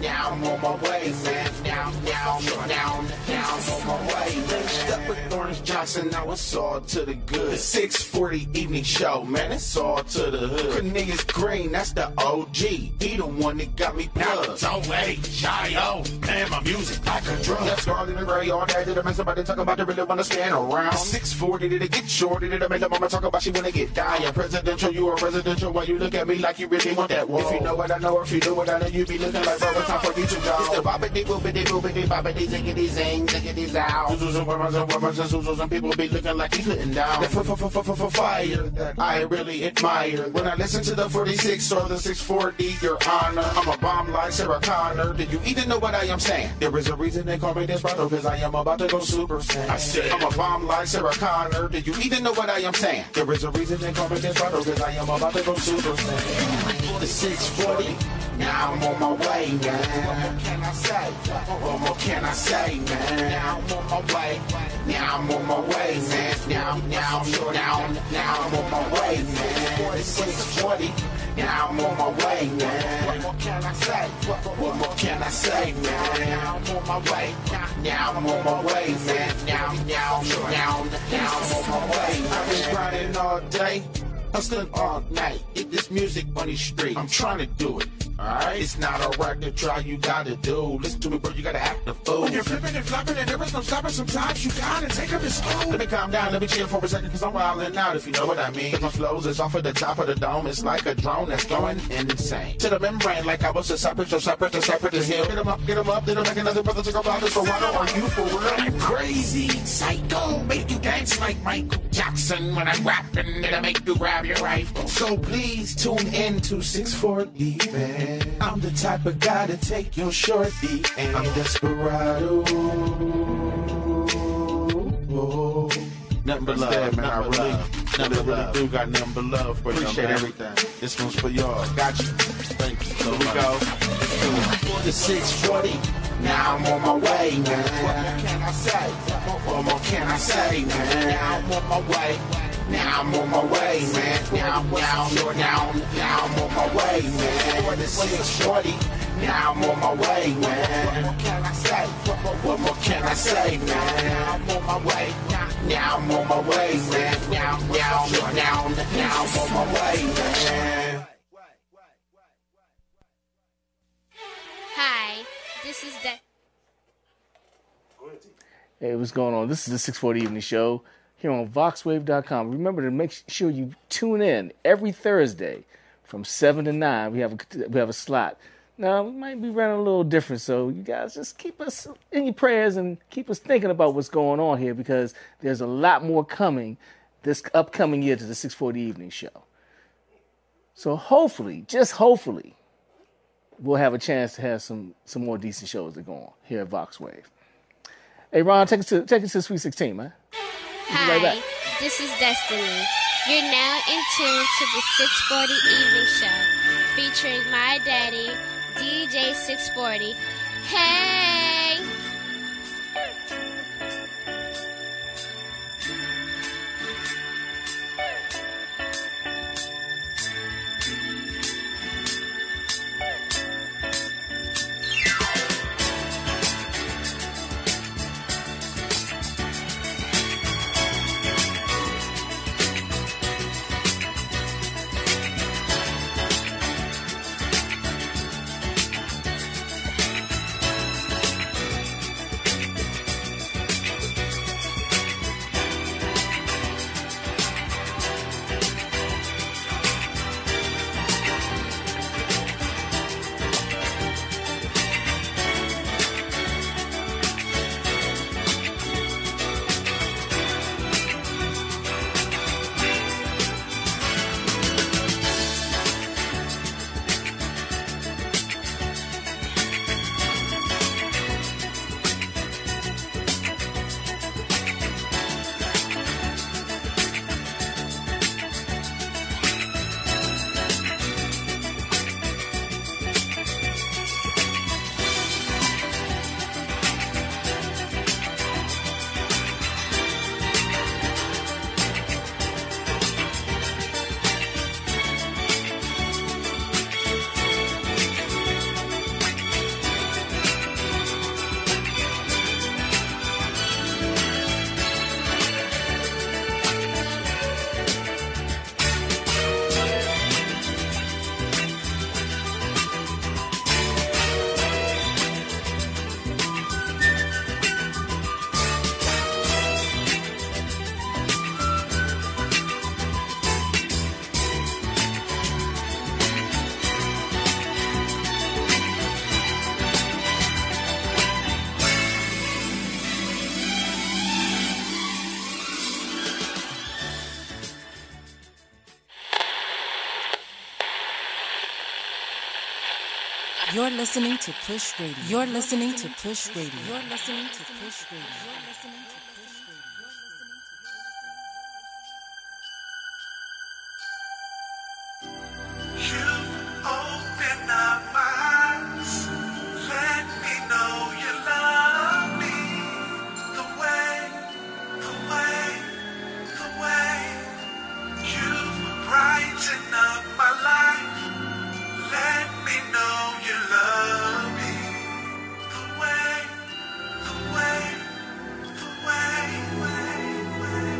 Now I'm on my way, man. Now I'm on my way. Lynched up with Orange Johnson, now it's all to the good. 6:40 evening show, man, it's all to the hood. Cornelius Green, that's the OG. He the one that got me plugged. Now it's O-H-I-O, man, my music like a drug. That's Scarlet and Gray all day. Did I make somebody talk about they really wanna stand around? 6:40, did it get shorty? Did I make the mama talk about she wanna get dying? Presidential, you a residential, why you look at me like you really want that wall? If you know what I know, if you do what I know, you be looking like, bro, it's time for you to go. It's the bobbity boobity boobity bobbity ziggity zing ziggity zow. Zoozles and women and women and zoozles and people be looking like he's letting down. The fire that I really admire. When I listen to the 46 or the 640, Your Honor, I'm a bomb like Sarah Connor. Did you even know what I am saying? There is a reason they call me this brother, cause I am about to go super saiyan. I said I'm a bomb like Sarah Connor. Did you even know what I am saying? There is a reason they call me this brother, cause I am about to go super saiyan. The 640. Now I'm on my way, man. What more can I say? What more can I say, man? Now I'm on my way. Now I'm on my way, man. Now I'm on my way, man. 4640. Now I'm on my way, man. What more can I say? What more can I say, man? Now I'm on my way. Now I'm on my way, man. Now I'm on my way. I've been grinding all day, hustling all night. Get this music on these streets. I'm trying to do it. Alright, it's not alright to try, you gotta do. Listen to me, bro, you gotta act the fool. When you're flipping and flopping and there is no stopping, sometimes you gotta take up your school. Let me calm down, let me chill for a second, cause I'm wildin' out, if you know what I mean. If my flows is off at the top of the dome, it's like a drone that's going insane. To the membrane, like I was a cypress, or cypress, or cypress to hill. Get him up, they don't make another brother to go about this, so why don't are you for real? I'm crazy, psycho, make you dance like Michael Jackson. When I'm rapping, it'll make you grab your rifle. So please tune in to 640, man. I'm the type of guy to take your shorty, and I'm desperado. Nothing but love, man. I really, do got nothing but love for you. Appreciate everything. This one's for y'all. Got you. Thank you. So here we go. The 640. Now I'm on my way, man. What more can I say? What more can I say, man? Now I'm on my way. Now I'm on my way, man. Now I'm on my way, man. 4640. Now I'm on my way, man. What more can I say? What more can I say, man? Now I'm on my way. Now I'm on my way, man. Now I'm on my way, man. Hi. This is that. Hey, what's going on? This is the 640 Evening Show here on voxwave.com. Remember to make sure you tune in every Thursday from 7 to 9. We have a slot. Now, we might be running a little different, so you guys just keep us in your prayers and keep us thinking about what's going on here, because there's a lot more coming this upcoming year to the 640 Evening Show. So hopefully, just hopefully, we'll have a chance to have some more decent shows that go on here at Vox Wave. Hey, Ron, take us to Sweet 16, man. Hi, right back. This is Destiny. You're now in tune to the 640 Evening Show, featuring my daddy, DJ 640. Hey! You're listening to Push Radio. You're listening to Push Radio. You're listening to Push Radio. You're listening to Push Radio. You open up my eyes. Let me know you love me. The way, the way, the way. You brighten up my life. Let me know you love me. The way, the way, the way, way, way,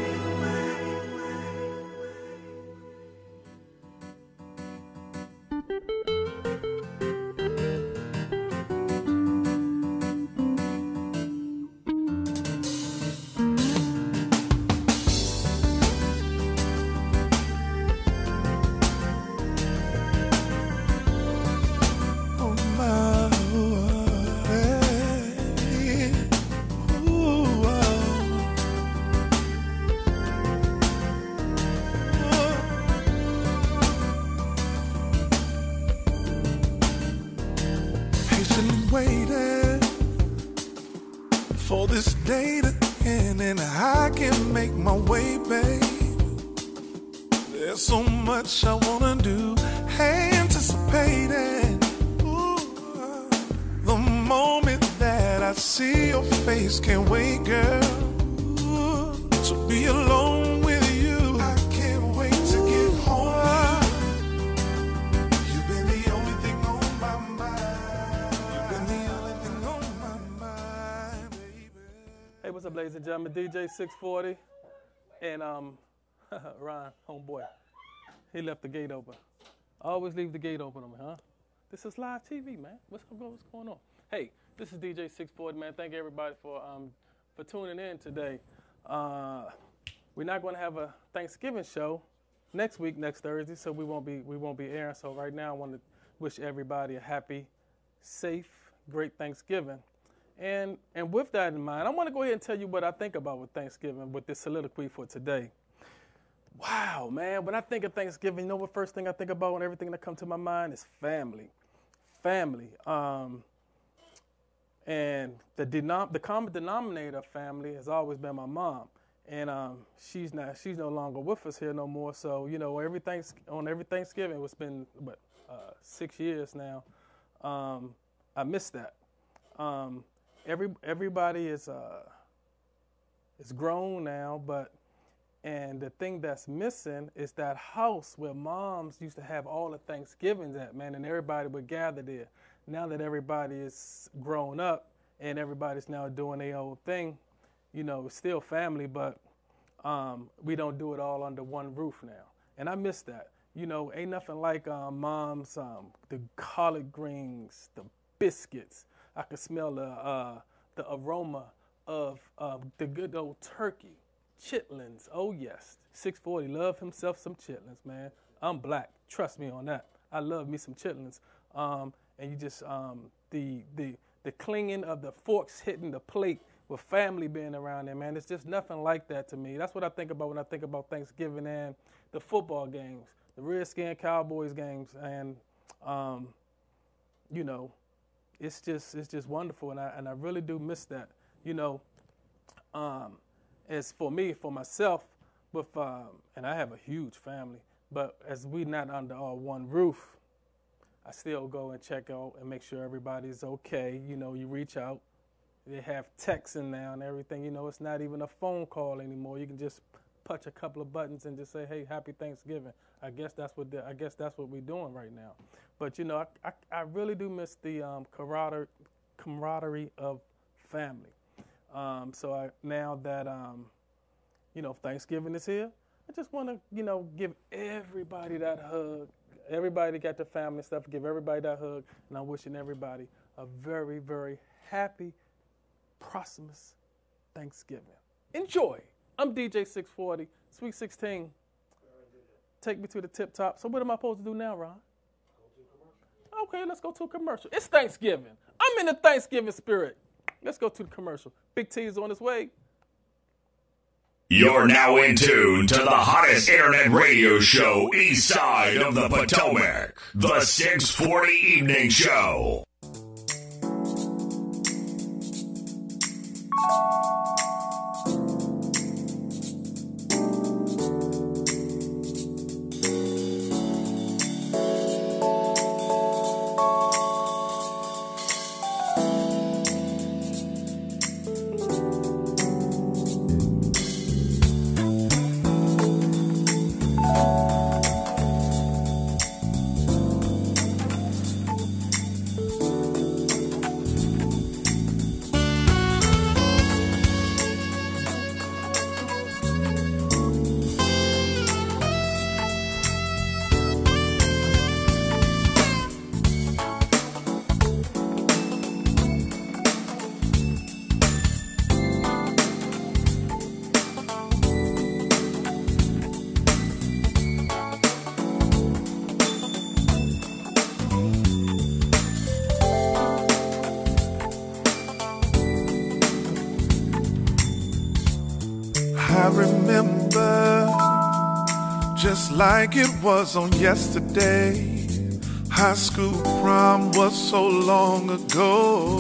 I wanna do, anticipating, ooh, the moment that I see your face. Can't wait, girl, ooh, to be alone with you. I can't wait to get home. You've been the only thing on my mind. You've been the only thing on my mind, baby. Hey, what's up, ladies and gentlemen? DJ 640 and Ron, homeboy. He left the gate open. I always leave the gate open on me, huh? This is live TV, man. What's going on? Hey, this is DJ 640, man. Thank everybody for tuning in today. We're not going to have a Thanksgiving show next week, next Thursday, so we won't be airing. So right now, I want to wish everybody a happy, safe, great Thanksgiving. And with that in mind, I want to go ahead and tell you what I think about with Thanksgiving with this soliloquy for today. Wow, man, when I think of Thanksgiving, you know what first thing I think about when everything that comes to my mind is family. Family. And the common denominator of family has always been my mom. And she's no longer with us here no more. So, you know, every Thanksgiving, it's been, 6 years now, I miss that. Everybody is grown now, and the thing that's missing is that house where moms used to have all the Thanksgivings at, man, and everybody would gather there. Now that everybody is grown up and everybody's now doing their own thing, you know, it's still family, but we don't do it all under one roof now. And I miss that. You know, ain't nothing like mom's, the collard greens, the biscuits. I could smell the aroma of the good old turkey. Chitlins, oh yes. 640 love himself some chitlins, man. I'm black, trust me on that. I love me some chitlins. And you just the clinging of the forks hitting the plate with family being around there, man. It's just nothing like that to me. That's what I think about when I think about Thanksgiving and the football games, the Redskins Cowboys games, and you know, it's just wonderful, and I really do miss that, you know. As for myself, with and I have a huge family, but as we not under all one roof, I still go and check out and make sure everybody's okay. You know, you reach out. They have texting now and everything. You know, it's not even a phone call anymore. You can just punch a couple of buttons and just say, "Hey, Happy Thanksgiving." I guess that's what we're doing right now. But you know, I really do miss the camaraderie of family. Now that, you know, Thanksgiving is here, I just want to, you know, give everybody that hug. Everybody got their family stuff. Give everybody that hug. And I'm wishing everybody a very, very happy, prosperous Thanksgiving. Enjoy. I'm DJ 640, Sweet 16. Take me to the tip top. So what am I supposed to do now, Ron? Okay, let's go to a commercial. It's Thanksgiving. I'm in the Thanksgiving spirit. Let's go to the commercial. Big T is on his way. You're now in tune to the hottest internet radio show east side of the Potomac, the 640 Evening Show. just like it was on yesterday. High school prom was so long ago.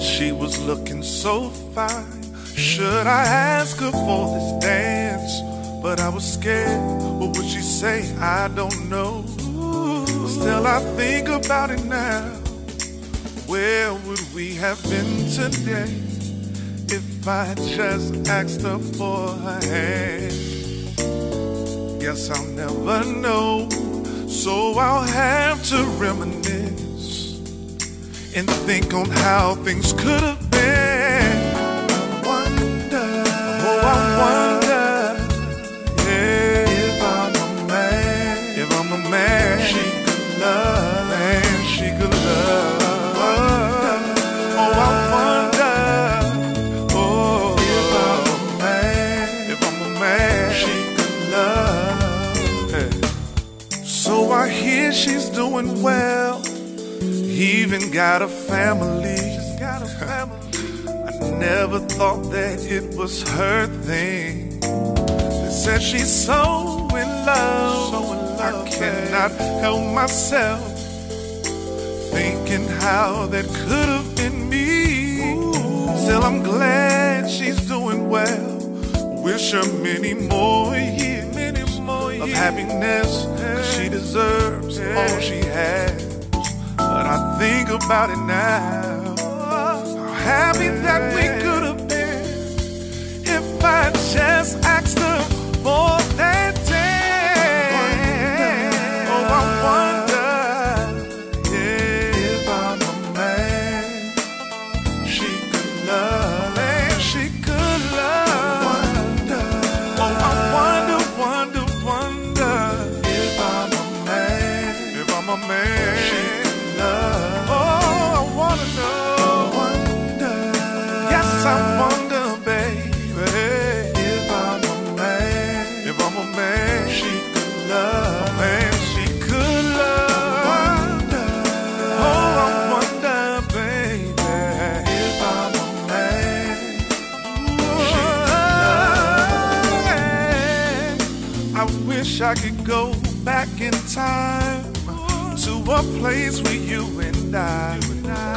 She was looking so fine. Should I ask her for this dance? But I was scared. What would she say? I don't know. Still I think about it now. Where would we have been today if I just asked her for her hand? Guess I'll never know. So I'll have to reminisce and think on how things could have been. I wonder, oh I wonder, she's doing well, even got a family. She's got a family. I never thought that it was her thing. They said she's so in love, so in love. I cannot help myself thinking how that could have been me. Still I'm glad she's doing well. Wish her many more years of happiness, cause she deserves all she has. But I think about it now, how happy that we could have been if I just asked her for that day. Oh, I wonder if I'm a man she could love, and she could love. Oh, I wonder. I could go back in time to a place where you and I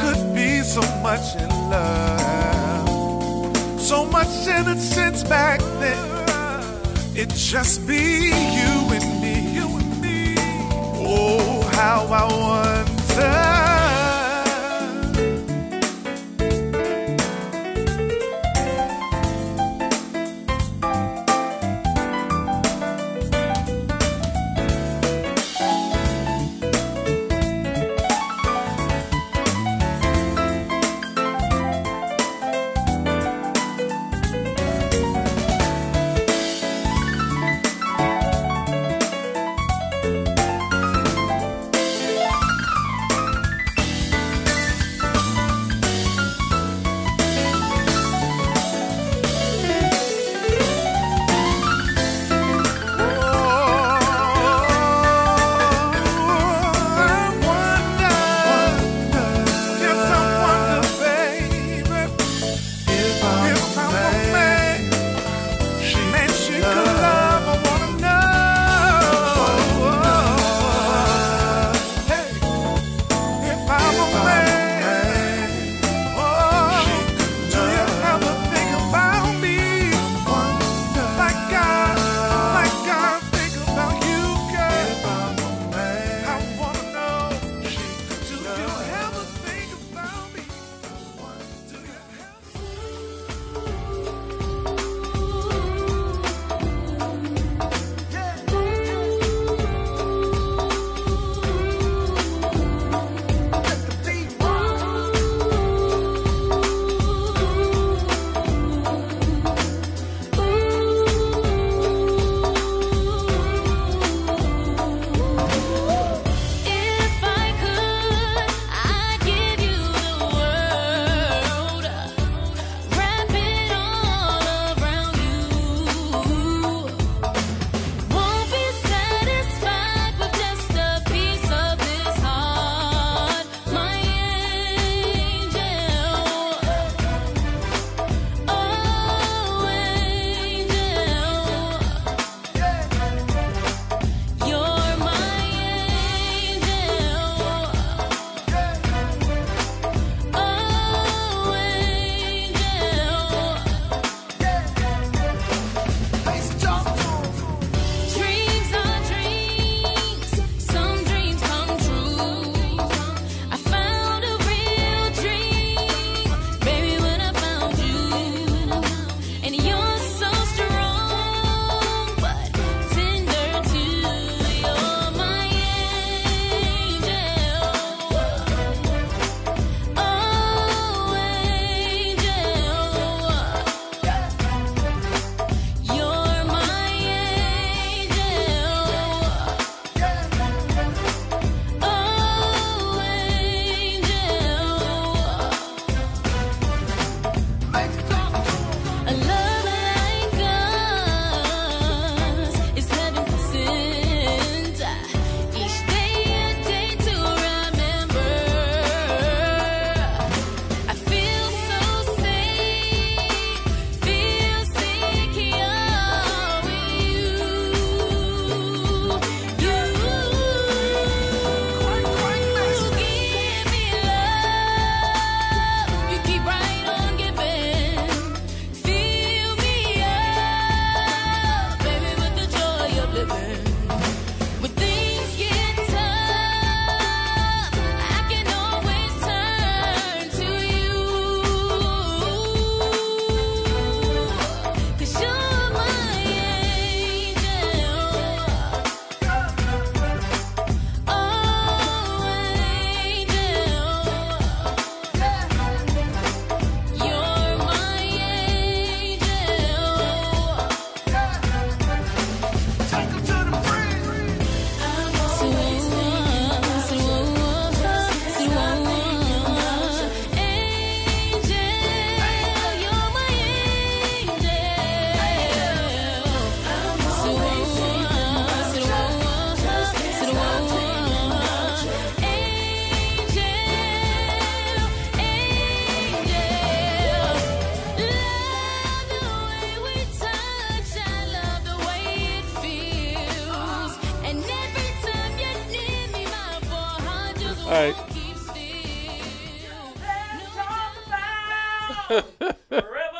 could be so much in love, so much innocence back then. It'd just be you and me, you and me. Oh, how I wonder.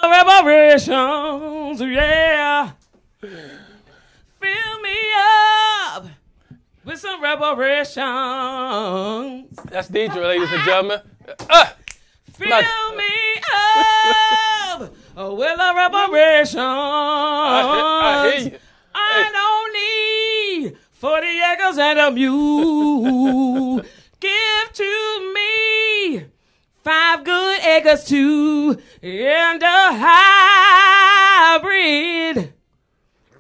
Reparations, yeah. Fill me up with some reparations. That's Dietra, ladies and gentlemen. Fill me up with a reparations. I hear you. I don't need 40 acres and a mule. Give to me 5 good acres too, and a hybrid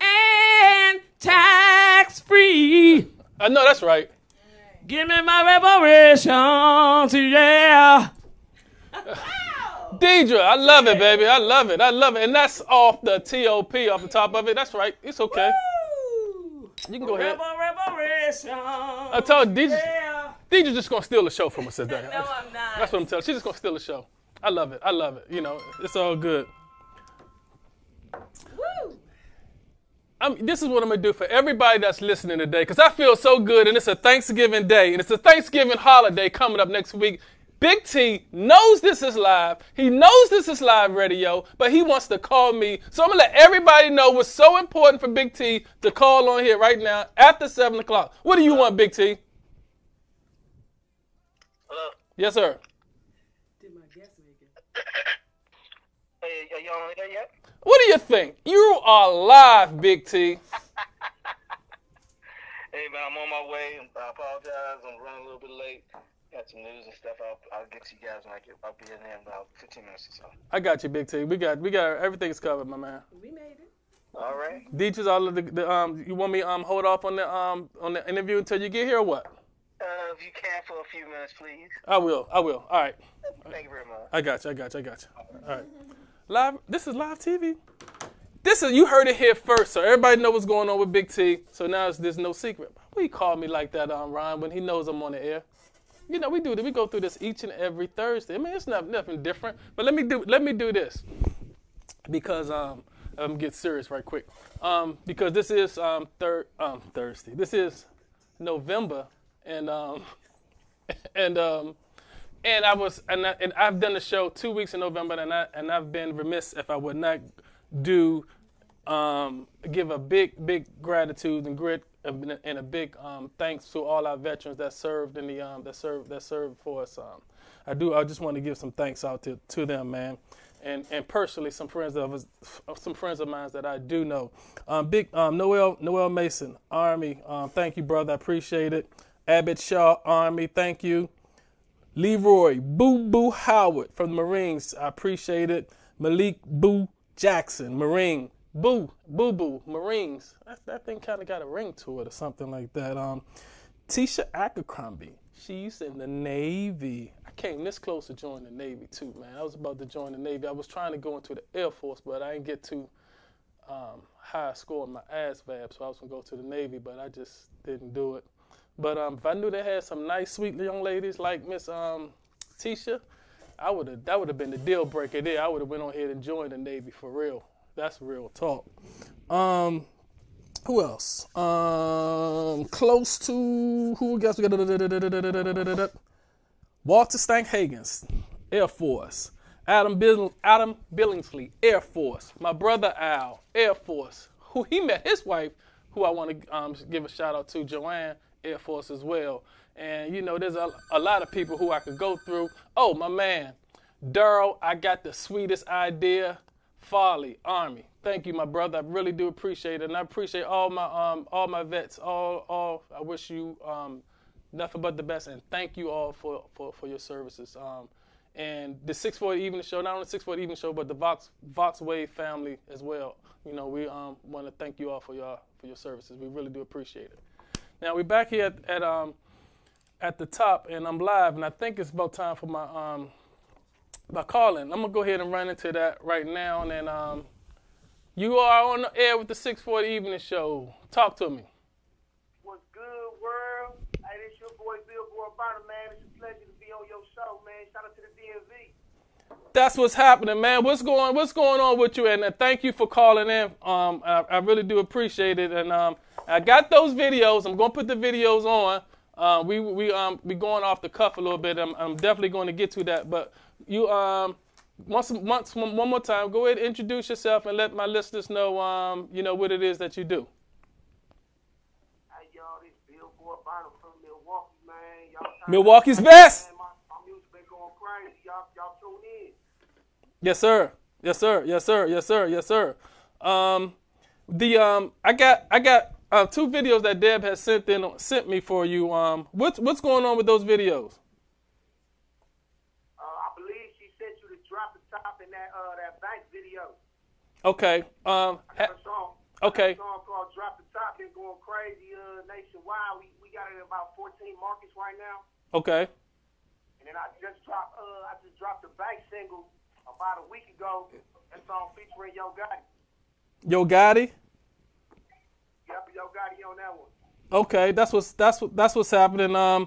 and tax-free. I know that's right. Give me my reparations, yeah. Dietra, I love it, baby. I love it. I love it. And that's off the TOP, off the top of it. That's right. It's okay. Woo! You can go ahead. Reparations. I told Dietra, yeah. Dietra's just going to steal the show from us today. No, I'm not. That's what I'm telling you. She's just going to steal the show. I love it. I love it. You know, it's all good. Woo! This is what I'm going to do for everybody that's listening today, because I feel so good, and it's a Thanksgiving day, and it's a Thanksgiving holiday coming up next week. Big T knows this is live. He knows this is live radio, but he wants to call me. So I'm going to let everybody know what's so important for Big T to call on here right now after 7 o'clock. What do you want, Big T? Hello? Yes, sir. Did my guest make it? Hey, are you on there yet? What do you think? You are live, Big T. Hey, man, I'm on my way. I apologize. I'm running a little bit late. Got some news and stuff. I'll get to you guys when I get. I'll be in there in about 15 minutes or so. I got you, Big T. We got everything's covered, my man. We made it. All right. Dietra's all of the You want me hold off on the interview until you get here or what? If you can for a few minutes, please. I will. All right. Thank you very much. I got you. All right. Live. This is live TV. You heard it here first, so everybody know what's going on with Big T. So now there's no secret. Why he called me like that, Ryan, when he knows I'm on the air? You know, we do that. We go through this each and every Thursday. I mean, it's not nothing different. But let me do this because I'm get serious right quick. Because this is Thursday. This is November, and I've done the show 2 weeks in November, and I've been remiss if I would not do give a big gratitude and grit. And a big thanks to all our veterans that served in the that served for us. I just want to give some thanks out to them, man, and personally some friends of mine that I do know. Noel Mason, Army, thank you, brother. I appreciate it. Abbott Shaw, Army, thank you. Leroy Boo Boo Howard from the Marines, I appreciate it. Malik Boo Jackson, Marine. Boo, Marines. That thing kind of got a ring to it or something like that. Tisha Abercrombie, she's in the Navy. I came this close to joining the Navy too, man. I was about to join the Navy. I was trying to go into the Air Force, but I didn't get too high a score on my ASVAB, so I was going to go to the Navy, but I just didn't do it. But if I knew they had some nice, sweet young ladies like Miss Tisha, that would have been the deal breaker there. I would have went on here and joined the Navy for real. That's real talk. Who else? Close to who else? We got Walter Stank-Higgins, Air Force. Adam Billingsley, Air Force. My brother Al, Air Force. Who he met his wife, who I want to give a shout out to, Joanne, Air Force as well. And you know, there's a lot of people who I could go through. Oh, my man, Daryl. I got the sweetest idea. Farley, Army. Thank you, my brother. I really do appreciate it, and I appreciate all my vets. All. I wish you nothing but the best, and thank you all for your services. And the 640 Evening Show, not only the 640 Evening Show, but the Vox Wave family as well. You know, we want to thank you all for your services. We really do appreciate it. Now we're back here at the top, and I'm live, and I think it's about time for my by calling. I'm going to go ahead and run into that right now. And you are on the air with the 640 Evening Show. Talk to me. What's good, world? Hey, this your boy, Bill Boyd Battle, man. It's a pleasure to be on your show, man. Shout out to the DMV. That's what's happening, man. What's going on with you? And thank you for calling in. I really do appreciate it. And I got those videos. I'm going to put the videos on. We going off the cuff a little bit. I'm definitely going to get to that. But you One more time, go ahead and introduce yourself and let my listeners know, you know, what it is that you do. Hey, y'all, this is Bill Boyd Battle from Milwaukee, man. Y'all Milwaukee's best. Man, my music's been going crazy. Y'all tune in. Yes, sir. Yes, sir. Yes, sir. Yes, sir. Yes, sir. I got two videos that Deb has sent me for you. What's going on with those videos? I believe she sent you to drop the top in that bank video. Okay. I got a song. Okay. I got a song called "Drop the Top." It's going crazy nationwide. We got it in about 14 markets right now. Okay. And then I just dropped the bank single about a week ago. That song featuring Yo Gotti. Yo Gotti? Yep, Yo Gotti on that one. Okay, that's what's happening. And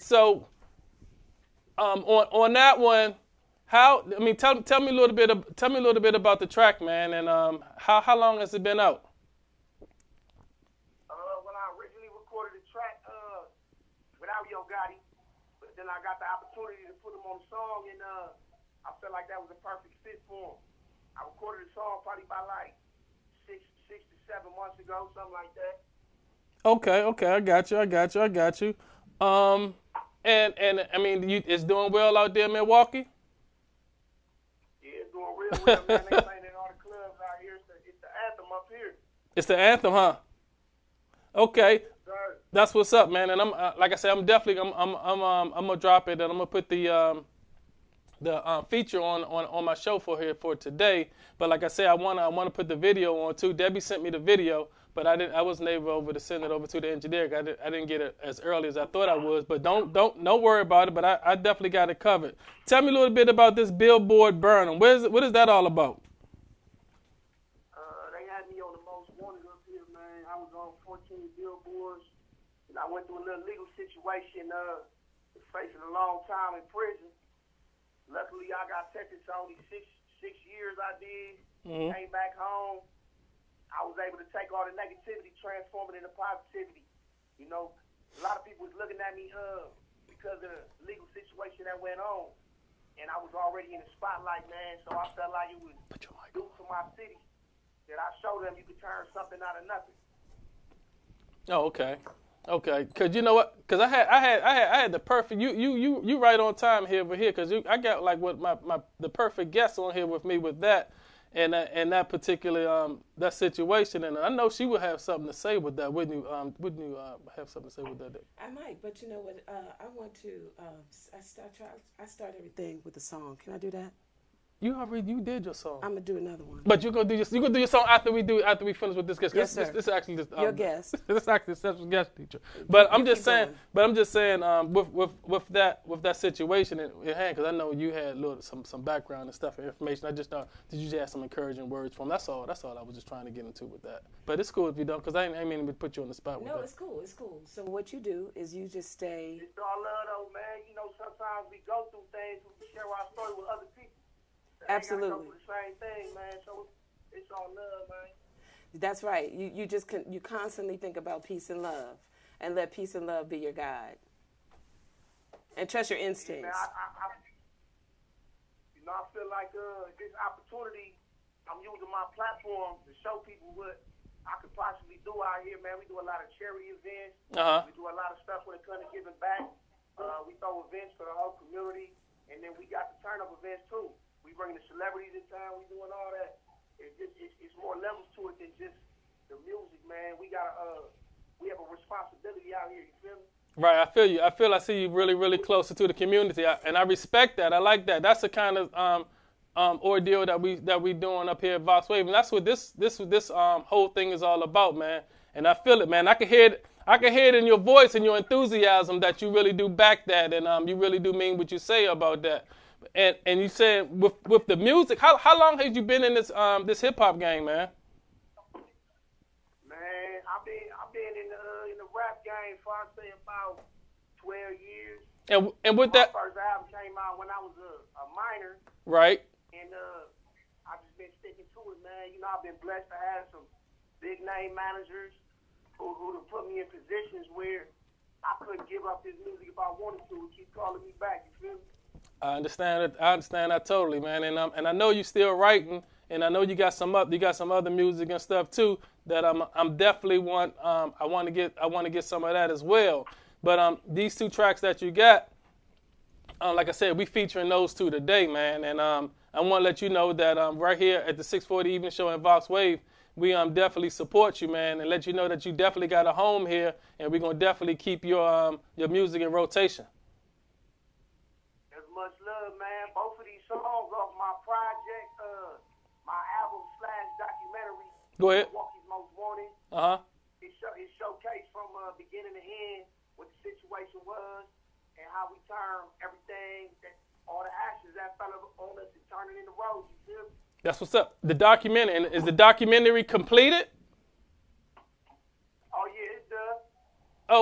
so on that one, tell me a little bit about the track, man, and how long has it been out? Well, I originally recorded the track without Yo Gotti, but then I got the opportunity to put him on the song, and I felt like that was a perfect fit for him. I recorded the song probably by like six to seven months ago, something like that. Okay, I got you. And I mean, it's doing well out there in Milwaukee? Yeah, it's doing real well, man. They playing in all the clubs out here. It's the anthem up here. It's the anthem, huh? Okay. Yes, that's what's up, man. And I'm like I said, I'm gonna drop it, and I'm gonna put the feature on my show for today. But like I said, I wanna put the video on too. Debbie sent me the video, but I wasn't able to send it over to the engineer. I didn't get it as early as I thought I was. But don't worry about it. But I definitely got it covered. Tell me a little bit about this Billboard Burnham. What is that all about? They had me on the Most Wanted up here, man. I was on 14 billboards, and I went through a little legal situation. Facing a long time in prison. Luckily, I got sentenced to only six years. I did. Mm-hmm. Came back home. I was able to take all the negativity, transform it into positivity. You know, a lot of people was looking at me because of the legal situation that went on, and I was already in the spotlight, man. So I felt like it was due to my city that I showed them you could turn something out of nothing. Oh, okay. Okay, cause you know what? Cause I had the perfect you right on time here cause I got like what the perfect guest on here with me with that, and that particular that situation, and I know she would have something to say with that, wouldn't you? Wouldn't you have something to say with that? I might, but you know what? I start everything with a song. Can I do that? You did your song. I'm gonna do another one. But you're gonna do your song after we finish with this guest. Yes, sir. This is actually just, your guest. This is actually a special guest teacher. But I'm just saying with that situation in hand, because I know you had some background and stuff and information. I just thought did you just have some encouraging words for him? That's all I was just trying to get into with that. But it's cool if you don't, because I mean to put you on the spot with that. No, it's cool. It's cool. So what you do is you just stay. It's all love, though, man. You know, sometimes we go through things. We share our story with other people. Absolutely. Go the same thing, man. So it's all love, man. That's right. You constantly think about peace and love, and let peace and love be your guide, and trust your instincts. Yeah, man, I feel like this opportunity. I'm using my platform to show people what I could possibly do out here, man. We do a lot of charity events. Uh-huh. We do a lot of stuff when it comes to giving back. We throw events for the whole community, and then we got the turn up events too. We bringing the celebrities in town. We doing all that. It's more levels to it than just the music, man. We have a responsibility out here. You feel me? Right, I feel you. I see you really, really closer to the community, and I respect that. I like that. That's the kind of ordeal that we doing up here at Vox Wave, and that's what this whole thing is all about, man. And I feel it, man. I can hear it. I can hear it in your voice and your enthusiasm that you really do back that, and you really do mean what you say about that. And you said with the music, how long have you been in this hip hop game, man? Man, I've been in the rap game for I'd say about 12 years. And with that, my first album came out when I was a minor. Right. And I've just been sticking to it, man. You know, I've been blessed to have some big name managers who put me in positions where I couldn't give up this music if I wanted to. Keep calling me back. You feel me? I understand that totally, man. And I know you're still writing, and I know you got some other music and stuff too that I'm definitely I want to get some of that as well. But these two tracks that you got, like I said, we featuring those two today, man. And I want to let you know that right here at the 640 Evening Show in Vox Wave, we definitely support you, man, and let you know that you definitely got a home here, and we're gonna definitely keep your music in rotation. As much love, man. Both of these songs off my project, my album / documentary. Go ahead. Milwaukee's Most Wanted. Uh huh. It showcased from beginning to end what the situation was and how we turned everything, all the ashes that fell on us, and turned it into roads. You feel me? That's what's up. The documentary. And is the documentary completed? Oh yeah, it's done.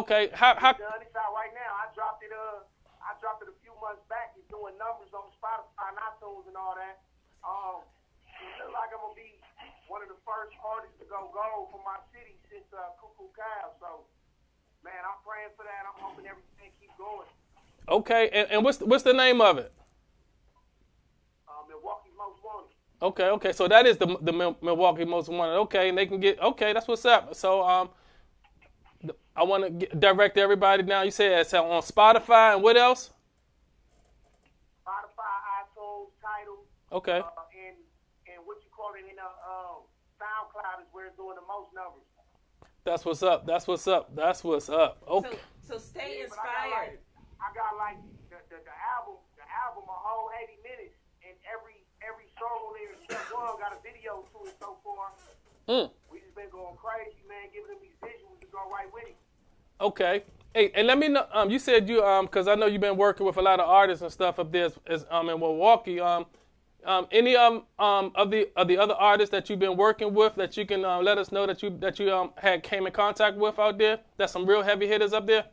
Okay. It's done. It's out right now. I dropped it a few months back. It's doing numbers on Spotify and iTunes and all that. It looks like I'm gonna be one of the first artists to go gold for my city since Cuckoo Kyle. So, man, I'm praying for that. I'm hoping everything keeps going. Okay, and what's the name of it? Milwaukee's Most Wanted. Okay, so that is the Milwaukee Most Wanted. Okay, and they can get that's what's up. So I want to direct everybody now. You said it's on Spotify and what else? Spotify, iTunes, Tidal. Okay. And what you call it in SoundCloud is where it's doing the most numbers. That's what's up. Okay. So stay inspired. I got like the album, a whole 80 minutes, and every song there except one got a video to it so far. Mm. We just been going crazy, man, giving them these visuals to go right with it. Okay. Hey, and let me know, you said you, because I know you've been working with a lot of artists and stuff up there in Milwaukee. Any of the other artists that you've been working with that you can let us know that you had came in contact with out there? That's some real heavy hitters up there?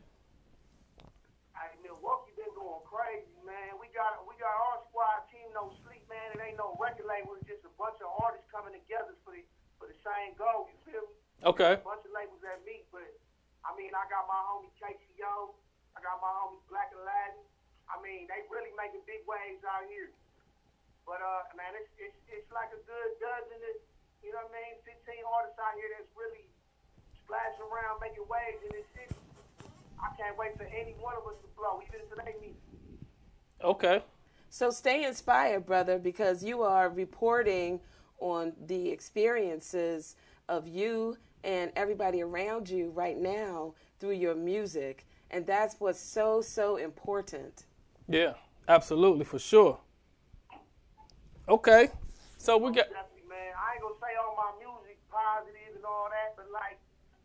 Labels, just a bunch of artists coming together for the same goal, you feel me? Okay. A bunch of labels that meet, but I mean, I got my homie KCO, I got my homie Black Aladdin. I mean, they really making big waves out here. But man, it's like a good dozen, you know what I mean? 15 artists out here that's really splashing around, making waves in this city. I can't wait for any one of us to blow, even if they meet. Okay. So stay inspired, brother, because you are reporting on the experiences of you and everybody around you right now through your music. And that's what's so, so important. Yeah, absolutely, for sure. Okay. So we got... Definitely, man. I ain't going to say all my music positive and all that, but, like,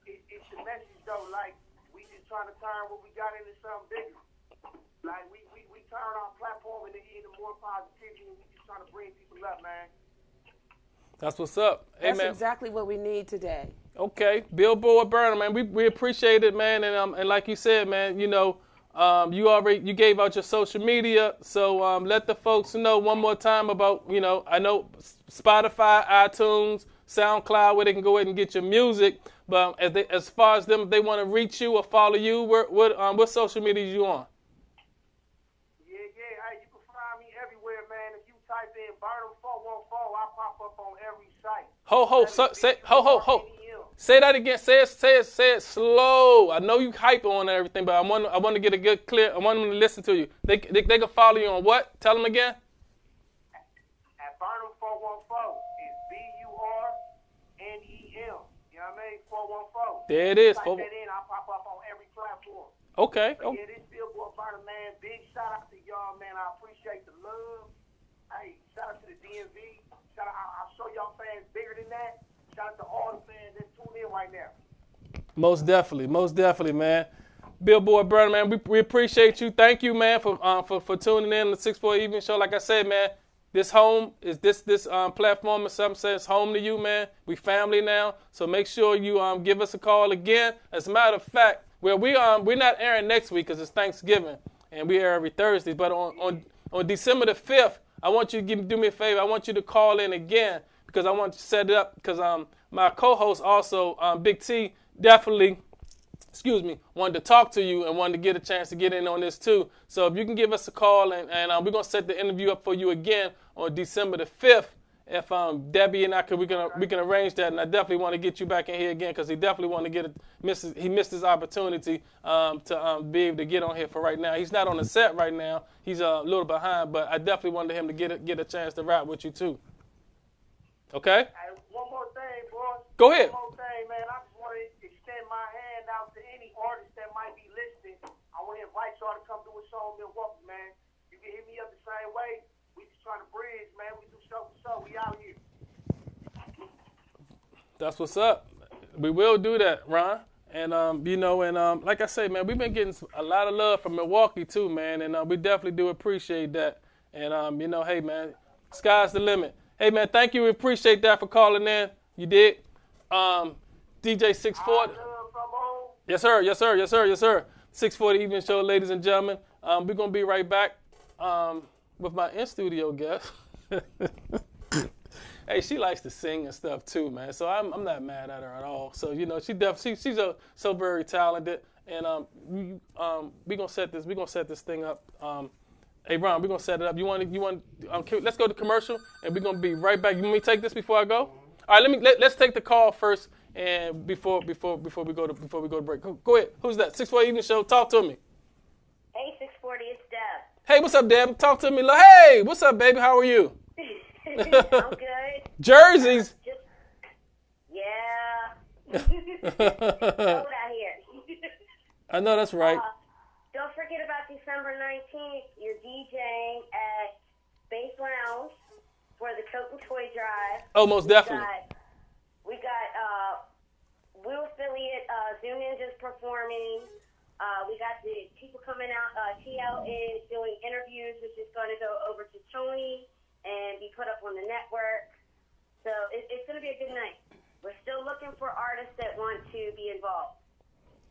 it's the message, though. Like, we just trying to turn what we got into something bigger. Like, we turn our platform into more positivity, and we just trying to bring people up, man. That's what's up. Hey, that's exactly what we need today. Okay, Bill Boyd Battle, man. We appreciate it, man. And like you said, man, you know, you gave out your social media, so let the folks know one more time about, you know, I know Spotify, iTunes, SoundCloud, where they can go ahead and get your music. But as far as them, if they want to reach you or follow you, what social media you on? Burnham 414, I pop up on every site. Say that again. Say it slow. I know you hyper on everything, but I want to get a good clear. I want them to listen to you. They can follow you on what? Tell them again. At Burnham 414, it's BURNEM. You know what I mean? 414. There it is. Type that in, I pop up on every platform. Okay. So, yeah, this Billboard Burnham, man. Big shout out to y'all, man. I appreciate the love. Hey, shout out to the DMV. Shout out, I'll show y'all fans bigger than that. Shout out to all the fans that tune in right now. Most definitely, man. Bill Boyd Battle, man, we appreciate you. Thank you, man, for tuning in the 640 Evening Show. Like I said, man, this home is this platform, as some say, it's home to you, man. We family now, so make sure you give us a call again. As a matter of fact, we're not airing next week because it's Thanksgiving, and we air every Thursday. But on December the 5th. I want you to do me a favor. I want you to call in again because I want you to set it up because my co-host also, Big T, definitely wanted to talk to you and wanted to get a chance to get in on this too. So if you can give us a call, and we're going to set the interview up for you again on December the 5th. If Debbie and I could, we can arrange that, and I definitely want to get you back in here again because he definitely wanted to get he missed his opportunity to be able to get on here for right now. He's not on the set right now; he's a little behind, but I definitely wanted him to get a chance to ride with you too. Okay. Hey, one more thing, boy. Go ahead. One more thing, man. I just want to extend my hand out to any artist that might be listening. I want to invite y'all to come do a show in Milwaukee, man. You can hit me up the same way. We just trying to bridge, man. We do so we out here. That's what's up. We will do that, Ron. And, like I say, man, we've been getting a lot of love from Milwaukee, too, man. And we definitely do appreciate that. And, hey, man, sky's the limit. Hey, man, thank you. We appreciate that for calling in. You did. DJ 640. Yes, sir. Yes, sir. Yes, sir. Yes, sir. 640 Evening Show, ladies and gentlemen. We're going to be right back with my in-studio guest. Hey, she likes to sing and stuff too, man. So I'm not mad at her at all. So she's so very talented, and we're gonna set this thing up. Hey Ron, we're gonna set it up. Let's go to commercial, and we're gonna be right back. You want me to take this before I go? All right, let's take the call first, and before we go to break. Go ahead. Who's that? 640 Evening Show. Talk to me. Hey, 640. It's Deb. Hey, what's up, Deb? Talk to me. Hey, what's up, baby? How are you? I'm good. Jerseys. Yeah. It's cold out here. I know that's right. Don't forget about December 19th. You're DJing at Space Lounge for the Coat and Toy Drive. Oh, most definitely. We got Will Affiliate Zoo Ninjas performing. We got the people coming out. TL is doing interviews, which is going to go over to Tony and be put up on the network. So it's going to be a good night. We're still looking for artists that want to be involved.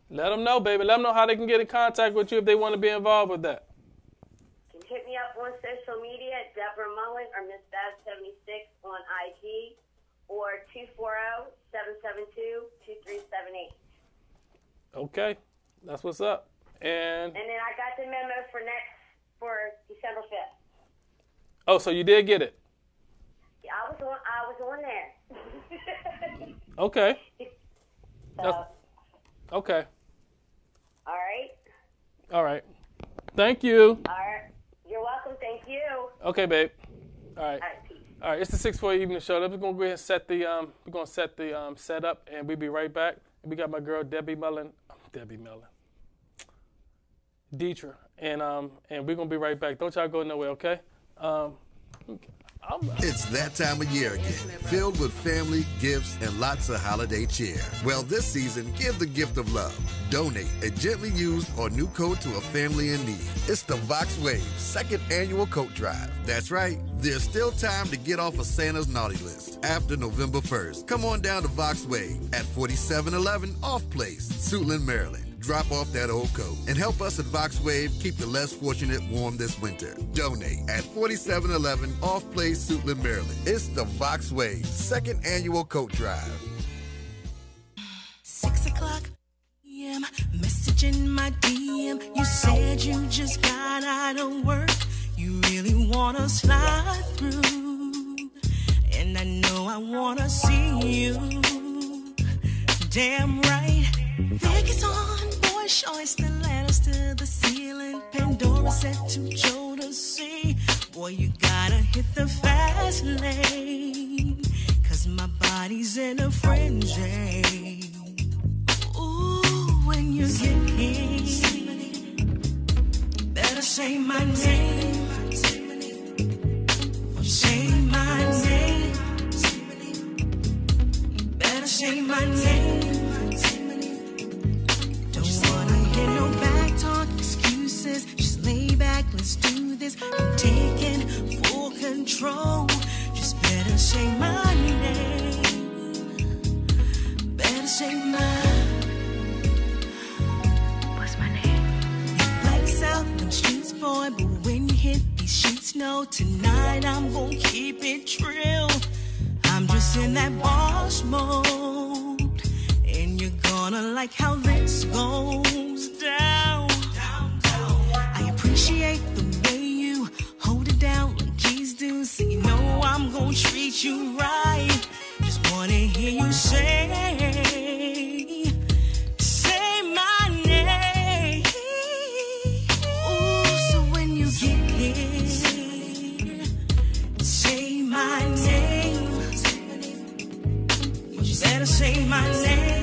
Let them know, baby. Let them know how they can get in contact with you if they want to be involved with that. You can hit me up on social media at Deborah Mullen or Miss Bab 76 on IG or 240-772-2378. Okay. That's what's up. And then I got the memo for December 5th. Oh, so you did get it? Yeah, I was on there. Okay. Okay. All right. Thank you. All right. You're welcome. Thank you. Okay, babe. All right. All right. It's the 640 Evening Show. We're gonna go ahead and set up, and we'll be right back. We got my girl Debbie Mullen. Dietra, and we're gonna be right back. Don't y'all go nowhere, okay? It's that time of year again, filled with family, gifts, and lots of holiday cheer. Well, this season, give the gift of love. Donate a gently used or new coat to a family in need. It's the Vox Wave 2nd Annual Coat Drive. That's right. There's still time to get off of Santa's naughty list after November 1st. Come on down to Vox Wave at 4711 Off Place, Suitland, Maryland. Drop off that old coat and help us at Vox Wave keep the less fortunate warm this winter. Donate at 4711 Off Place, Suitland, Maryland. It's the Vox Wave 2nd Annual Coat Drive. 6 o'clock p.m. Message in my DM. You said you just got out of work. You really want to slide through. And I know I want to see you. Damn right. Vegas on, boy, choice, the ladders to the ceiling. Pandora set to Jodeci. Boy, you gotta hit the fast lane. Cause my body's in a frenzy. Ooh, when you get here, better say my name. Say my name. Better say my name. No back talk, excuses, just lay back, let's do this. I'm taking full control, just better say my name. Better say what's my name? You flex out them streets, boy, but when you hit these sheets, no, tonight I'm gonna keep it trill. I'm just in that boss mode, and you're gonna gonna like how this goes down. I appreciate the way you hold it down like keys do. So you know I'm gonna treat you right. Just wanna hear you say, say my name. Oh, so when you get here, say my name. You better say my name.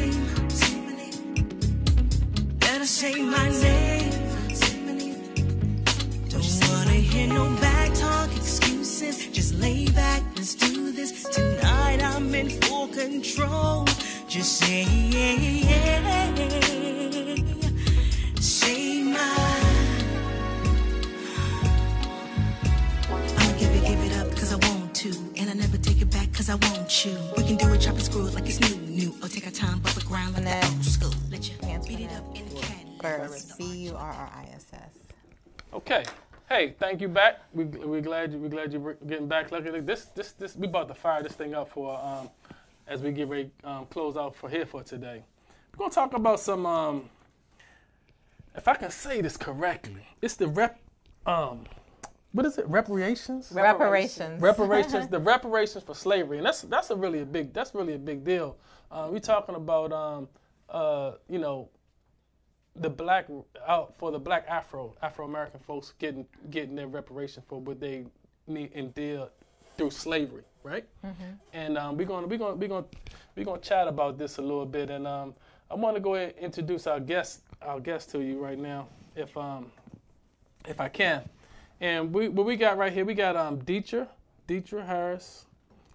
Say my name. Don't wanna hear no back talk excuses. Just lay back, let's do this. Tonight I'm in full control. Just say, say my. I'ma give it up cause I want to. And I never take it back cause I want you. We can do it, chop and screw it like it's new. I'll take our time, but the ground like that old school. Let you beat it up in the cat. Burris, B-U-R-R-I-S-S. Okay. Hey, thank you back. We're glad you're getting back. Luckily, this we about to fire this thing up for as we get ready close out for here for today. We're gonna talk about some if I can say this correctly, it's the what is it? Reparations. The reparations for slavery, and that's really a big deal. We're talking about you know. The black Afro-American folks getting their reparation for what they need and did through slavery, right? Mm-hmm. And we're gonna chat about this a little bit. And I want to go ahead and introduce our guest to you right now, if I can. And we got Dietra Harris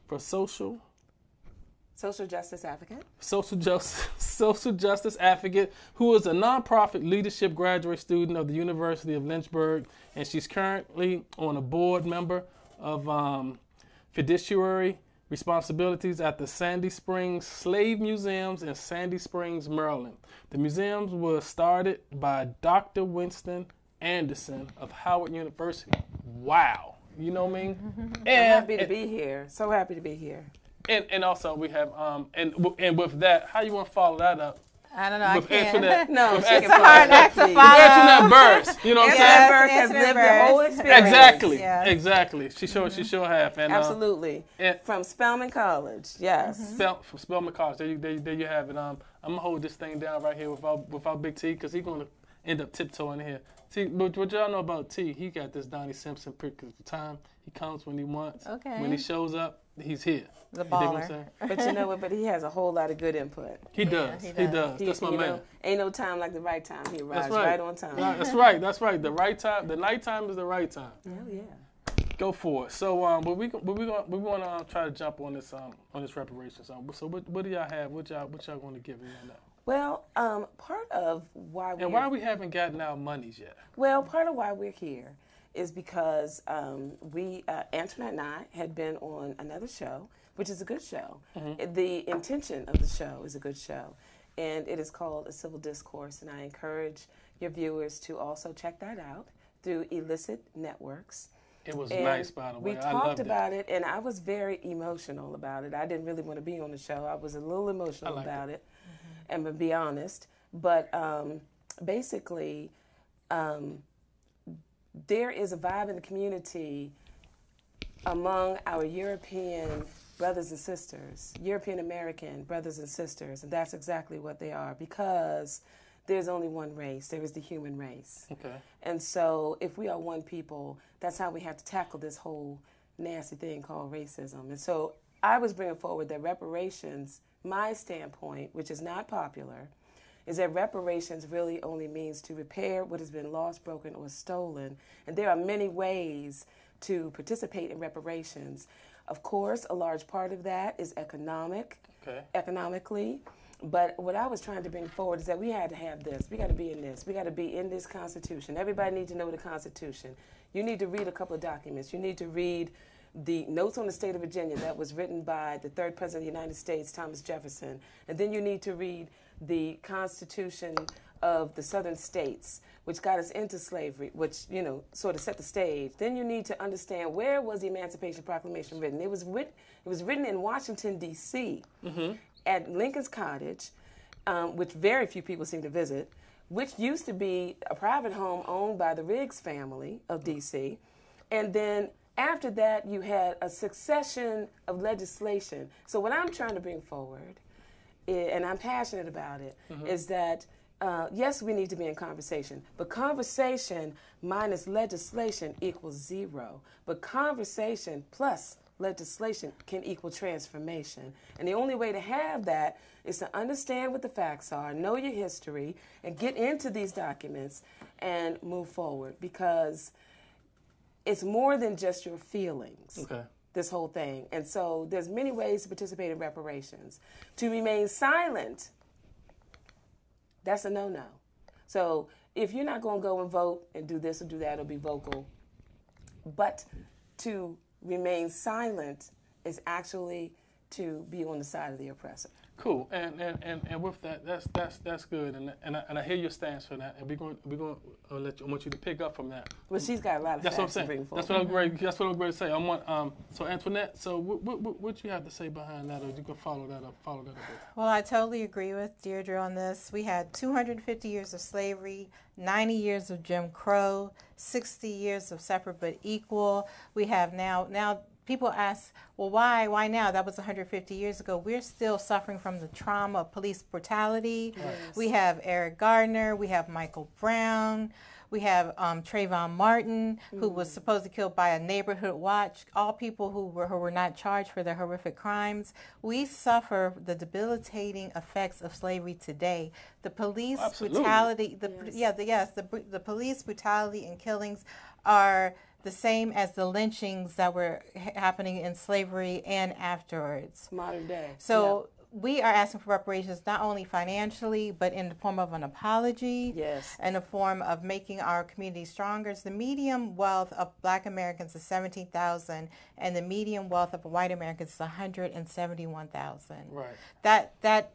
for Social justice advocate, who is a nonprofit leadership graduate student of the University of Lynchburg, and she's currently on a board member of fiduciary responsibilities at the Sandy Springs Slave Museums in Sandy Springs, Maryland. The museums were started by Dr. Winston Anderson of Howard University. Wow, you know what I mean? Mm-hmm. So happy to be here. And also we have and with that, how you want to follow that up? I don't know. With I can't. Antoinette, no, it's a hard act to follow. Antoinette Burris, you know what I'm saying? Burris has lived the whole experience. Exactly, yes. Exactly. She sure have. And, absolutely. From Spelman College, yes. Mm-hmm. From Spelman College, there you have it. I'm gonna hold this thing down right here with our Big T, because he's gonna end up tiptoeing here. T, but what y'all know about T? He got this Donnie Simpson pick at the time. He comes when he wants. Okay. When he shows up, he's here. The baller. But you know what? But he has a whole lot of good input. He does. That's my man. Know, ain't no time like the right time. He arrives right on time. That's right. The right time. The night time is the right time. Hell yeah. Go for it. So, we want to try to jump on this reparations. So, what do y'all have? What y'all going to give me now? Well, part of why we haven't gotten our monies yet. Well, part of why we're here is because Antoinette and I had been on another show, which is a good show. Mm-hmm. The intention of the show is a good show, and it is called A Civil Discourse, and I encourage your viewers to also check that out through Illicit Networks. It was nice, by the way. We talked about it, and I was very emotional about it. I didn't really want to be on the show. I was a little emotional about it. I'm going to be honest, but basically there is a vibe in the community among our European brothers and sisters, European American brothers and sisters, and that's exactly what they are, because there's only one race. There is the human race. Okay. And so if we are one people, that's how we have to tackle this whole nasty thing called racism. And so I was bringing forward that reparations, my standpoint, which is not popular, is that reparations really only means to repair what has been lost, broken, or stolen. And there are many ways to participate in reparations. Of course, a large part of that is economically. But what I was trying to bring forward is that we had to have this. We got to be in this. We got to be in this Constitution. Everybody needs to know the Constitution. You need to read a couple of documents. You need to read the Notes on the State of Virginia that was written by the third president of the United States, Thomas Jefferson. And then you need to read the Constitution of the Southern States, which got us into slavery, which, you know, sort of set the stage. Then you need to understand, where was the Emancipation Proclamation written? It was written in Washington, D.C., mm-hmm. at Lincoln's Cottage, which very few people seem to visit, which used to be a private home owned by the Riggs family of D.C. And then after that, you had a succession of legislation. So what I'm trying to bring forward, and I'm passionate about it, is that, yes, we need to be in conversation, but conversation minus legislation equals zero. But conversation plus legislation can equal transformation. And the only way to have that is to understand what the facts are, know your history, and get into these documents and move forward, because it's more than just your feelings, this whole thing. And so there's many ways to participate in reparations. To remain silent, that's a no-no. So if you're not going to go and vote and do this or do that or be vocal, but to remain silent is actually to be on the side of the oppressor. Cool, and with that, that's good, and I hear your stance for that, and I want you to pick up from that. Well, she's got a lot of facts to bring forward. That's what I'm going to say. I want so Antoinette, so what you have to say behind that, or you can follow that up. Well, I totally agree with Dietra on this. We had 250 years of slavery, 90 years of Jim Crow, 60 years of separate but equal. We have now. People ask, well, why now? That was 150 years ago. We're still suffering from the trauma of police brutality. Yes. We have Eric Gardner. We have Michael Brown. We have Trayvon Martin, who was supposedly killed by a neighborhood watch, all people who were not charged for their horrific crimes. We suffer the debilitating effects of slavery today. The police brutality, the police brutality and killings are the same as the lynchings that were happening in slavery and afterwards. Modern day. So we are asking for reparations, not only financially, but in the form of an apology, in the form of making our community stronger. The median wealth of Black Americans is $17,000, and the median wealth of white Americans is $171,000. Right. The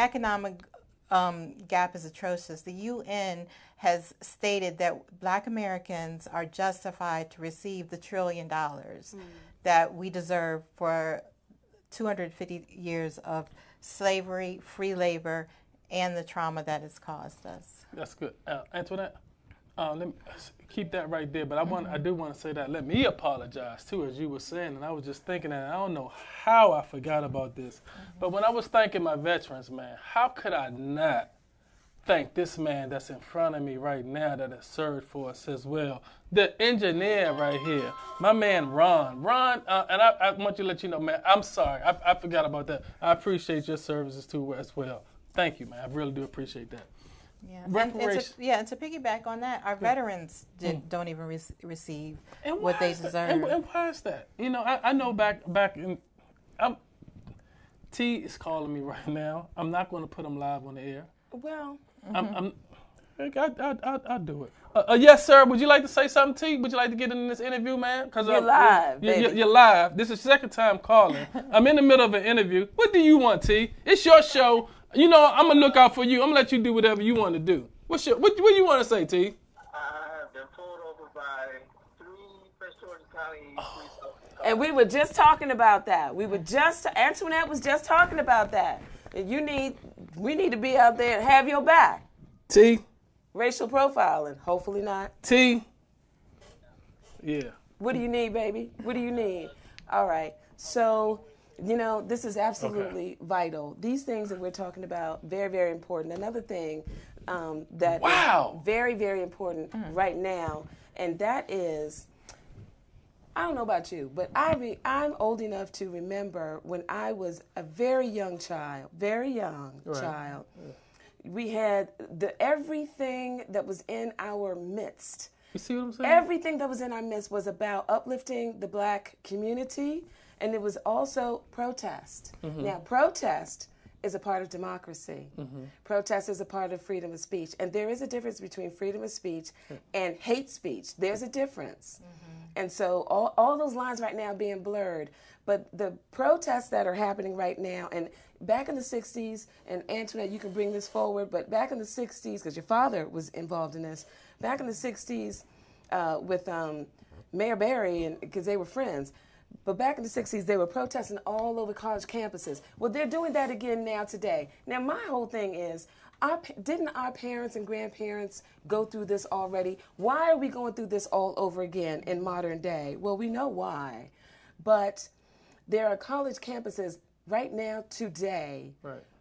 economic gap is atrocious. The UN has stated that Black Americans are justified to receive the $1 trillion that we deserve for 250 years of slavery, free labor, and the trauma that it's caused us. That's good. Antoinette, let me keep that right there, but I do want to say that, let me apologize too, as you were saying, and I was just thinking that, I don't know how I forgot about this, but when I was thanking my veterans, man, how could I not thank this man that's in front of me right now that has served for us as well? The engineer right here, my man Ron. Ron, and I want to let you know, man, I'm sorry. I forgot about that. I appreciate your services too as well. Thank you, man. I really do appreciate that. Yeah, and to piggyback on that, our veterans don't even receive what they deserve. And why is that? You know, I know back in... T is calling me right now. I'm not going to put him live on the air. Well... I'll do it. Yes, sir. Would you like to say something, T? Would you like to get in this interview, man? Cause you're live, baby. You're live. This is the second time calling. I'm in the middle of an interview. What do you want, T? It's your show. You know, I'm going to look out for you. I'm going to let you do whatever you want to do. What do you want to say, T? I have been pulled over by 3 Prince George's County police officers. And we were just talking about that. Antoinette was just talking about that. We need to be out there and have your back. T? Racial profiling. Hopefully not. T? Yeah. What do you need, baby? What do you need? All right. So... you know, this is absolutely vital. These things that we're talking about, very, very important. Another thing that is very, very important right now, and that is, I don't know about you, but I'm old enough to remember when I was a very young child. Yeah. We had everything that was in our midst. You see what I'm saying? Everything that was in our midst was about uplifting the Black community. And it was also protest. Now, protest is a part of democracy. Protest is a part of freedom of speech. And there is a difference between freedom of speech and hate speech. There's a difference. And so all those lines right now being blurred. But the protests that are happening right now, and back in the 60s, and Antoinette, you can bring this forward, but back in the 60s, because your father was involved in this, back in the 60s with Mayor Barry, because they were friends, But back in the 60s, they were protesting all over college campuses. Well, they're doing that again now today. Now, my whole thing is, didn't our parents and grandparents go through this already? Why are we going through this all over again in modern day? Well, we know why. But there are college campuses right now today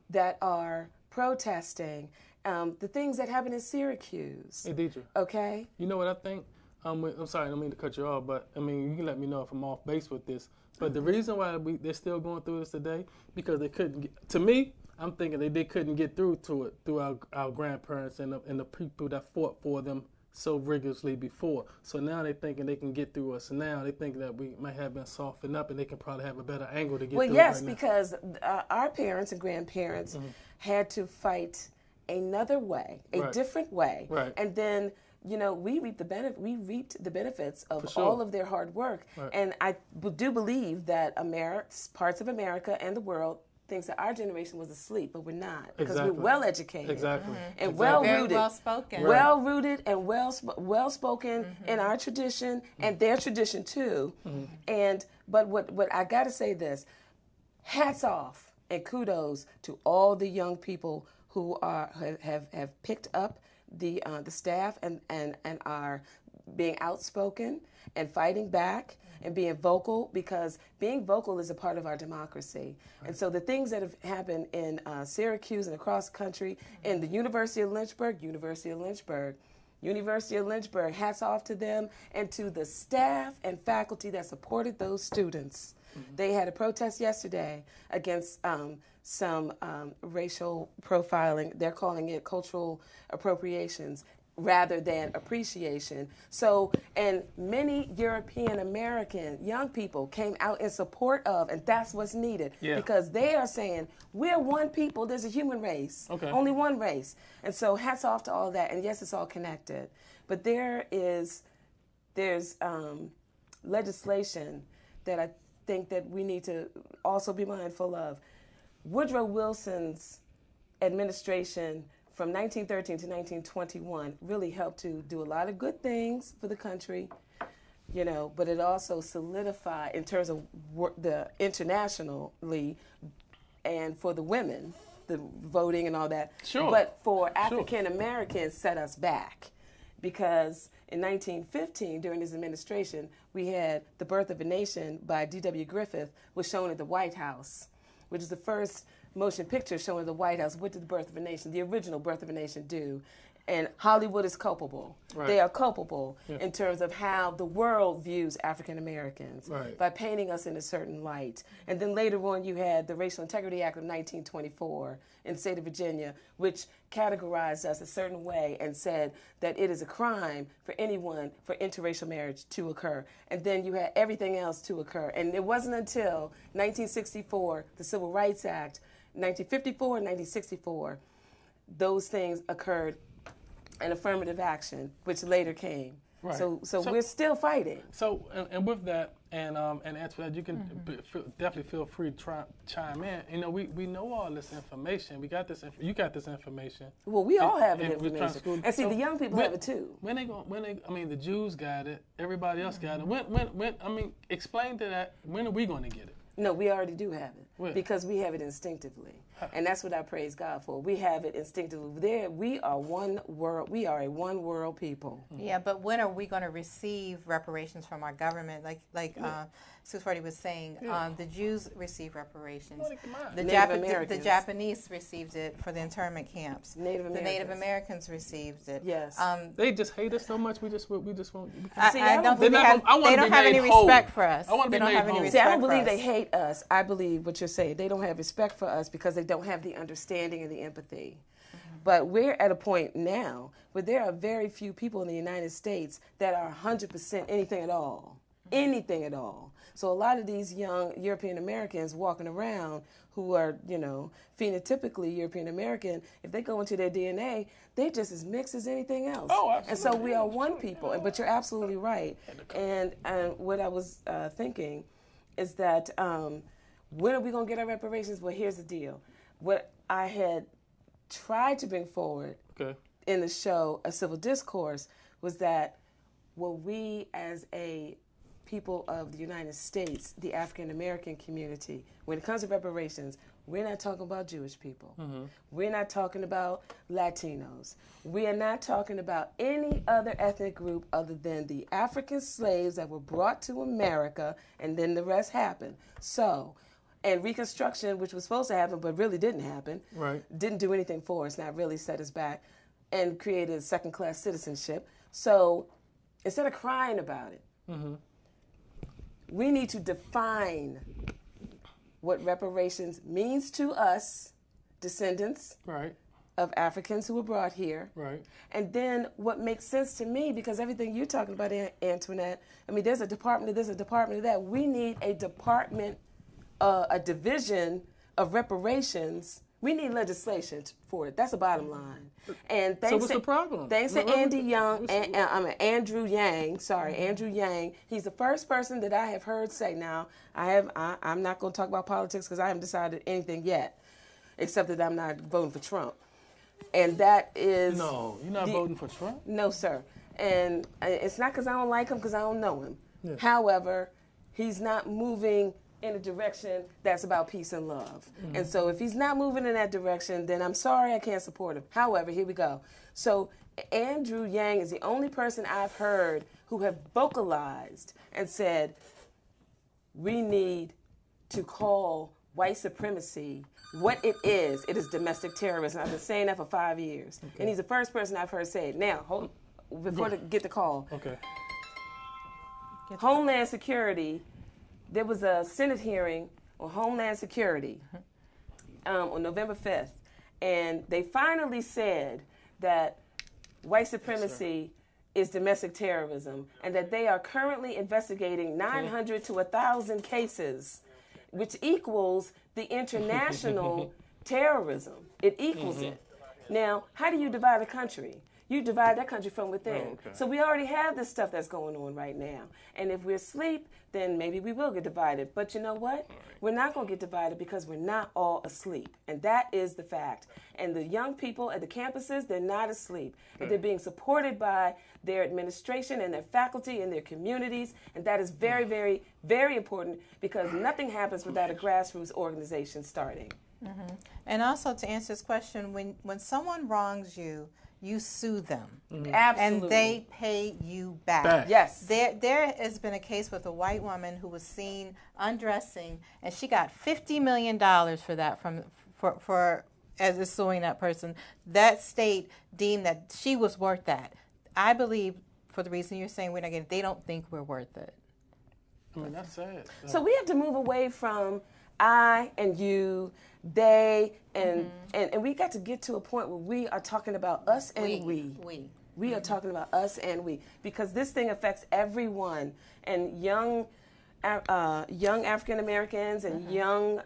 that are protesting the things that happened in Syracuse. Hey, Dietra. Okay? You know what I think? I'm sorry, I don't mean to cut you off, but I mean, you can let me know if I'm off base with this. But the reason why they're still going through this today, because they couldn't get, to me, I'm thinking that they couldn't get through to it through our grandparents and the people that fought for them so rigorously before. So now they're thinking they can get through us. Now they think that we might have been softened up and they can probably have a better angle to get through us. Well, yes, because our parents and grandparents had to fight another way, a different way. Right. And then, you know, we reaped the benefits of all of their hard work. Right. And I do believe that parts of America and the world thinks that our generation was asleep, but we're not, because we're well-educated. Exactly. And well-rooted. Very well-spoken. Right. Well-rooted and well-spoken in our tradition and their tradition, too. Mm-hmm. But what I got to say this, hats off and kudos to all the young people who have picked up the staff and are being outspoken and fighting back and being vocal, because being vocal is a part of our democracy. Right. And so the things that have happened in Syracuse and across the country, in the University of Lynchburg, hats off to them and to the staff and faculty that supported those students. Mm-hmm. They had a protest yesterday against some racial profiling. They're calling it cultural appropriations rather than appreciation. So, and many European American young people came out in support of, and that's what's needed, because they are saying, we're one people, there's a human race, only one race. And so hats off to all that, and yes, it's all connected. But there's legislation that I think that we need to also be mindful of. Woodrow Wilson's administration from 1913 to 1921 really helped to do a lot of good things for the country, you know, but it also solidified in terms of the internationally and for the women, the voting and all that. Sure. But for African Americans, set us back, because in 1915, during his administration, we had The Birth of a Nation by D.W. Griffith was shown at the White House, which is the first motion picture showing the White House. What did The Birth of a Nation, the original Birth of a Nation, do? And Hollywood is culpable. Right. They are culpable in terms of how the world views African Americans by painting us in a certain light. And then later on you had the Racial Integrity Act of 1924 in the state of Virginia, which categorized us a certain way and said that it is a crime for anyone for interracial marriage to occur. And then you had everything else to occur. And it wasn't until 1964, the Civil Rights Act, 1954 and 1964, those things occurred, and affirmative action, which later came. Right. So we're still fighting. So, and with that, and Antoinette, you can definitely feel free to chime in. You know, we know all this information. We got this. You got this information. Well, we all have information. And see, so the young people have it too. The Jews got it. Everybody else got it. When explain to that. When are we going to get it? No, we already do have it, because we have it instinctively, and that's what I praise God for. We have it instinctively. We are one world. We are a one world people. Mm-hmm. Yeah, but when are we going to receive reparations from our government? Like Sue Forty was saying, the Jews received reparations. The Japanese received it for the internment camps. Native Americans received it. Yes. They just hate us so much. We just won't. They don't have any respect for us. They don't have any respect for us. See, I don't believe they hate us. I believe what you're saying. They don't have respect for us because they don't have the understanding and the empathy. Mm-hmm. But we're at a point now where there are very few people in the United States that are 100% anything at all. Anything at all. So a lot of these young European Americans walking around who are, you know, phenotypically European American, if they go into their DNA, they're just as mixed as anything else. Oh, absolutely. And so we are one people. But you're absolutely right. And what I was thinking is that when are we going to get our reparations? Well, here's the deal. What I had tried to bring forward in the show, A Civil Discourse, was that we as a people of the United States, the African-American community, when it comes to reparations, we're not talking about Jewish people. Mm-hmm. We're not talking about Latinos. We are not talking about any other ethnic group other than the African slaves that were brought to America, and then the rest happened. So, and Reconstruction, which was supposed to happen but really didn't happen, right, didn't do anything for us, not really set us back, and created second-class citizenship. So instead of crying about it, mm-hmm, we need to define what reparations means to us, descendants, right, of Africans who were brought here. Right. And then what makes sense to me, because everything you're talking about, Antoinette, I mean, there's a department of this, a department of that. We need a department, a division of reparations. We need legislation for it. That's the bottom line. And thanks, so what's the problem? Thanks to Andrew Yang. Sorry, Andrew Yang. He's the first person that I have heard say. Now, I'm not going to talk about politics because I haven't decided anything yet, except that I'm not voting for Trump. And that is no. You're not voting for Trump? No, sir. And it's not because I don't like him, because I don't know him. Yeah. However, he's not moving in a direction that's about peace and love. Mm-hmm. And so if he's not moving in that direction, then I'm sorry, I can't support him. However, here we go. So Andrew Yang is the only person I've heard who have vocalized and said, we need to call white supremacy what it is. It is domestic terrorism. I've been saying that for 5 years. Okay. And he's the first person I've heard say it. Now, get the call. Okay. Homeland Security. There was a Senate hearing on Homeland Security on November 5th, and they finally said that white supremacy is domestic terrorism, and that they are currently investigating 900 to 1,000 cases, which equals the international terrorism. It equals it. Now, how do you divide a country? You divide that country from within. Oh, okay. So we already have this stuff that's going on right now. And if we're asleep, then maybe we will get divided. But you know what? We're not going to get divided because we're not all asleep. And that is the fact. And the young people at the campuses, they're not asleep. Okay. They're being supported by their administration and their faculty and their communities. And that is very, very, very important, because nothing happens without a grassroots organization starting. Mm-hmm. And also, to answer this question, when someone wrongs you, you sue them. Mm-hmm. Absolutely. And they pay you back. Yes. There has been a case with a white woman who was seen undressing, and she got $50 million for that as suing that person. That state deemed that she was worth that. I believe, for the reason you're saying we're not getting, they don't think we're worth it. I mean, that's sad. So we have to move away from I and you, they, and we got to get to a point where we are talking about us and we are talking about us and we, because this thing affects everyone, and young African Americans and young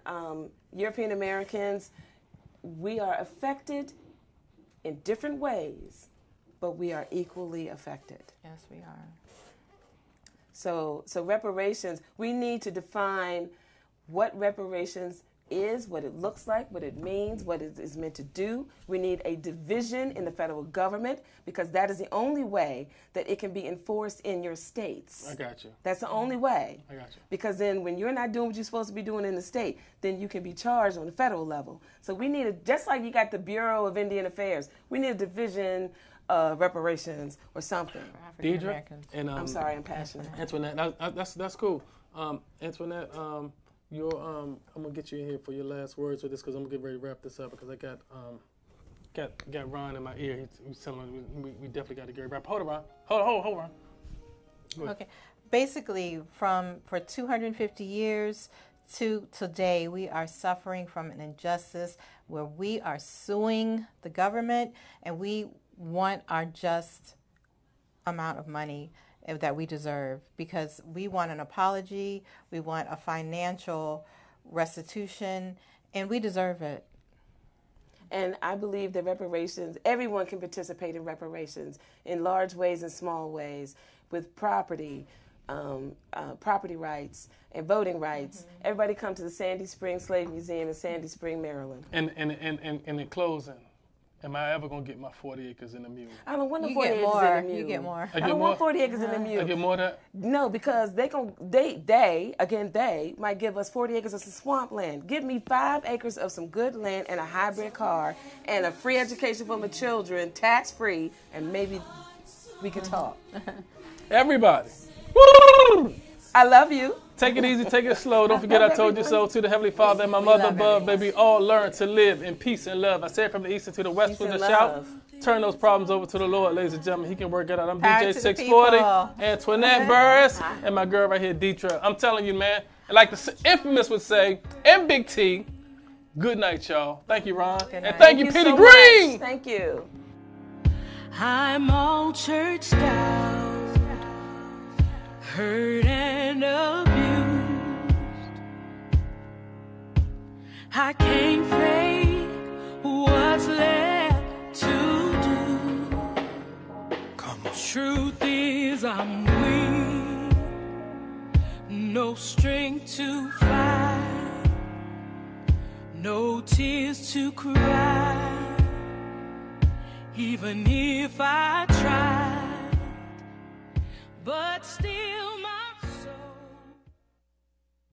European Americans, we are affected in different ways, but we are equally affected. Yes, we are. So reparations, we need to define what reparations is, what it looks like, what it means, what it is meant to do. We need a division in the federal government, because that is the only way that it can be enforced in your states. I got you. That's the only way. I got you. Because then when you're not doing what you're supposed to be doing in the state, then you can be charged on the federal level. So we need, just like you got the Bureau of Indian Affairs, we need a division of reparations or something. Dietra, and I'm sorry, I'm passionate. Antoinette, that's cool. Antoinette, I'm gonna get you in here for your last words with this, because I'm gonna get ready to wrap this up, because I got Ron in my ear. He's telling me we definitely got to get wrapped. Hold on, Ron. Hold on. Go ahead. Okay, basically, for 250 years to today, we are suffering from an injustice where we are suing the government, and we want our just amount of money that we deserve, because we want an apology, we want a financial restitution, and we deserve it. And I believe that reparations, everyone can participate in reparations in large ways and small ways, with property rights and voting rights. Mm-hmm. Everybody come to the Sandy Springs Slave Museum in Sandy Springs, Maryland. And in closing, Am I ever going to get my 40 acres and a mule? I don't want the 40 acres and a mule. You get more. I don't want 40 acres and a mule. I get more of that? No, because they might give us 40 acres of some swamp land. Give me 5 acres of some good land and a hybrid car and a free education for my children, tax-free, and maybe we can talk. Everybody. Woo! I love you. Take it easy, take it slow. Don't forget I told you so. To the Heavenly Father and my mother above, baby, all learn to live in peace and love. I say it from the east and to the west with a shout. Turn those problems over to the Lord, ladies and gentlemen. He can work it out. I'm Power DJ 640, Antoinette Burris, and my girl right here, Dietra. I'm telling you, man, like the infamous would say, and Big T, good night, y'all. Thank you, Ron. And thank you, Petey Green. Thank you. I'm all churched out. Hurt and abused. I can't fake what's left to do. Come on. Truth is I'm weak, no strength to fight, no tears to cry, even if I tried, but still.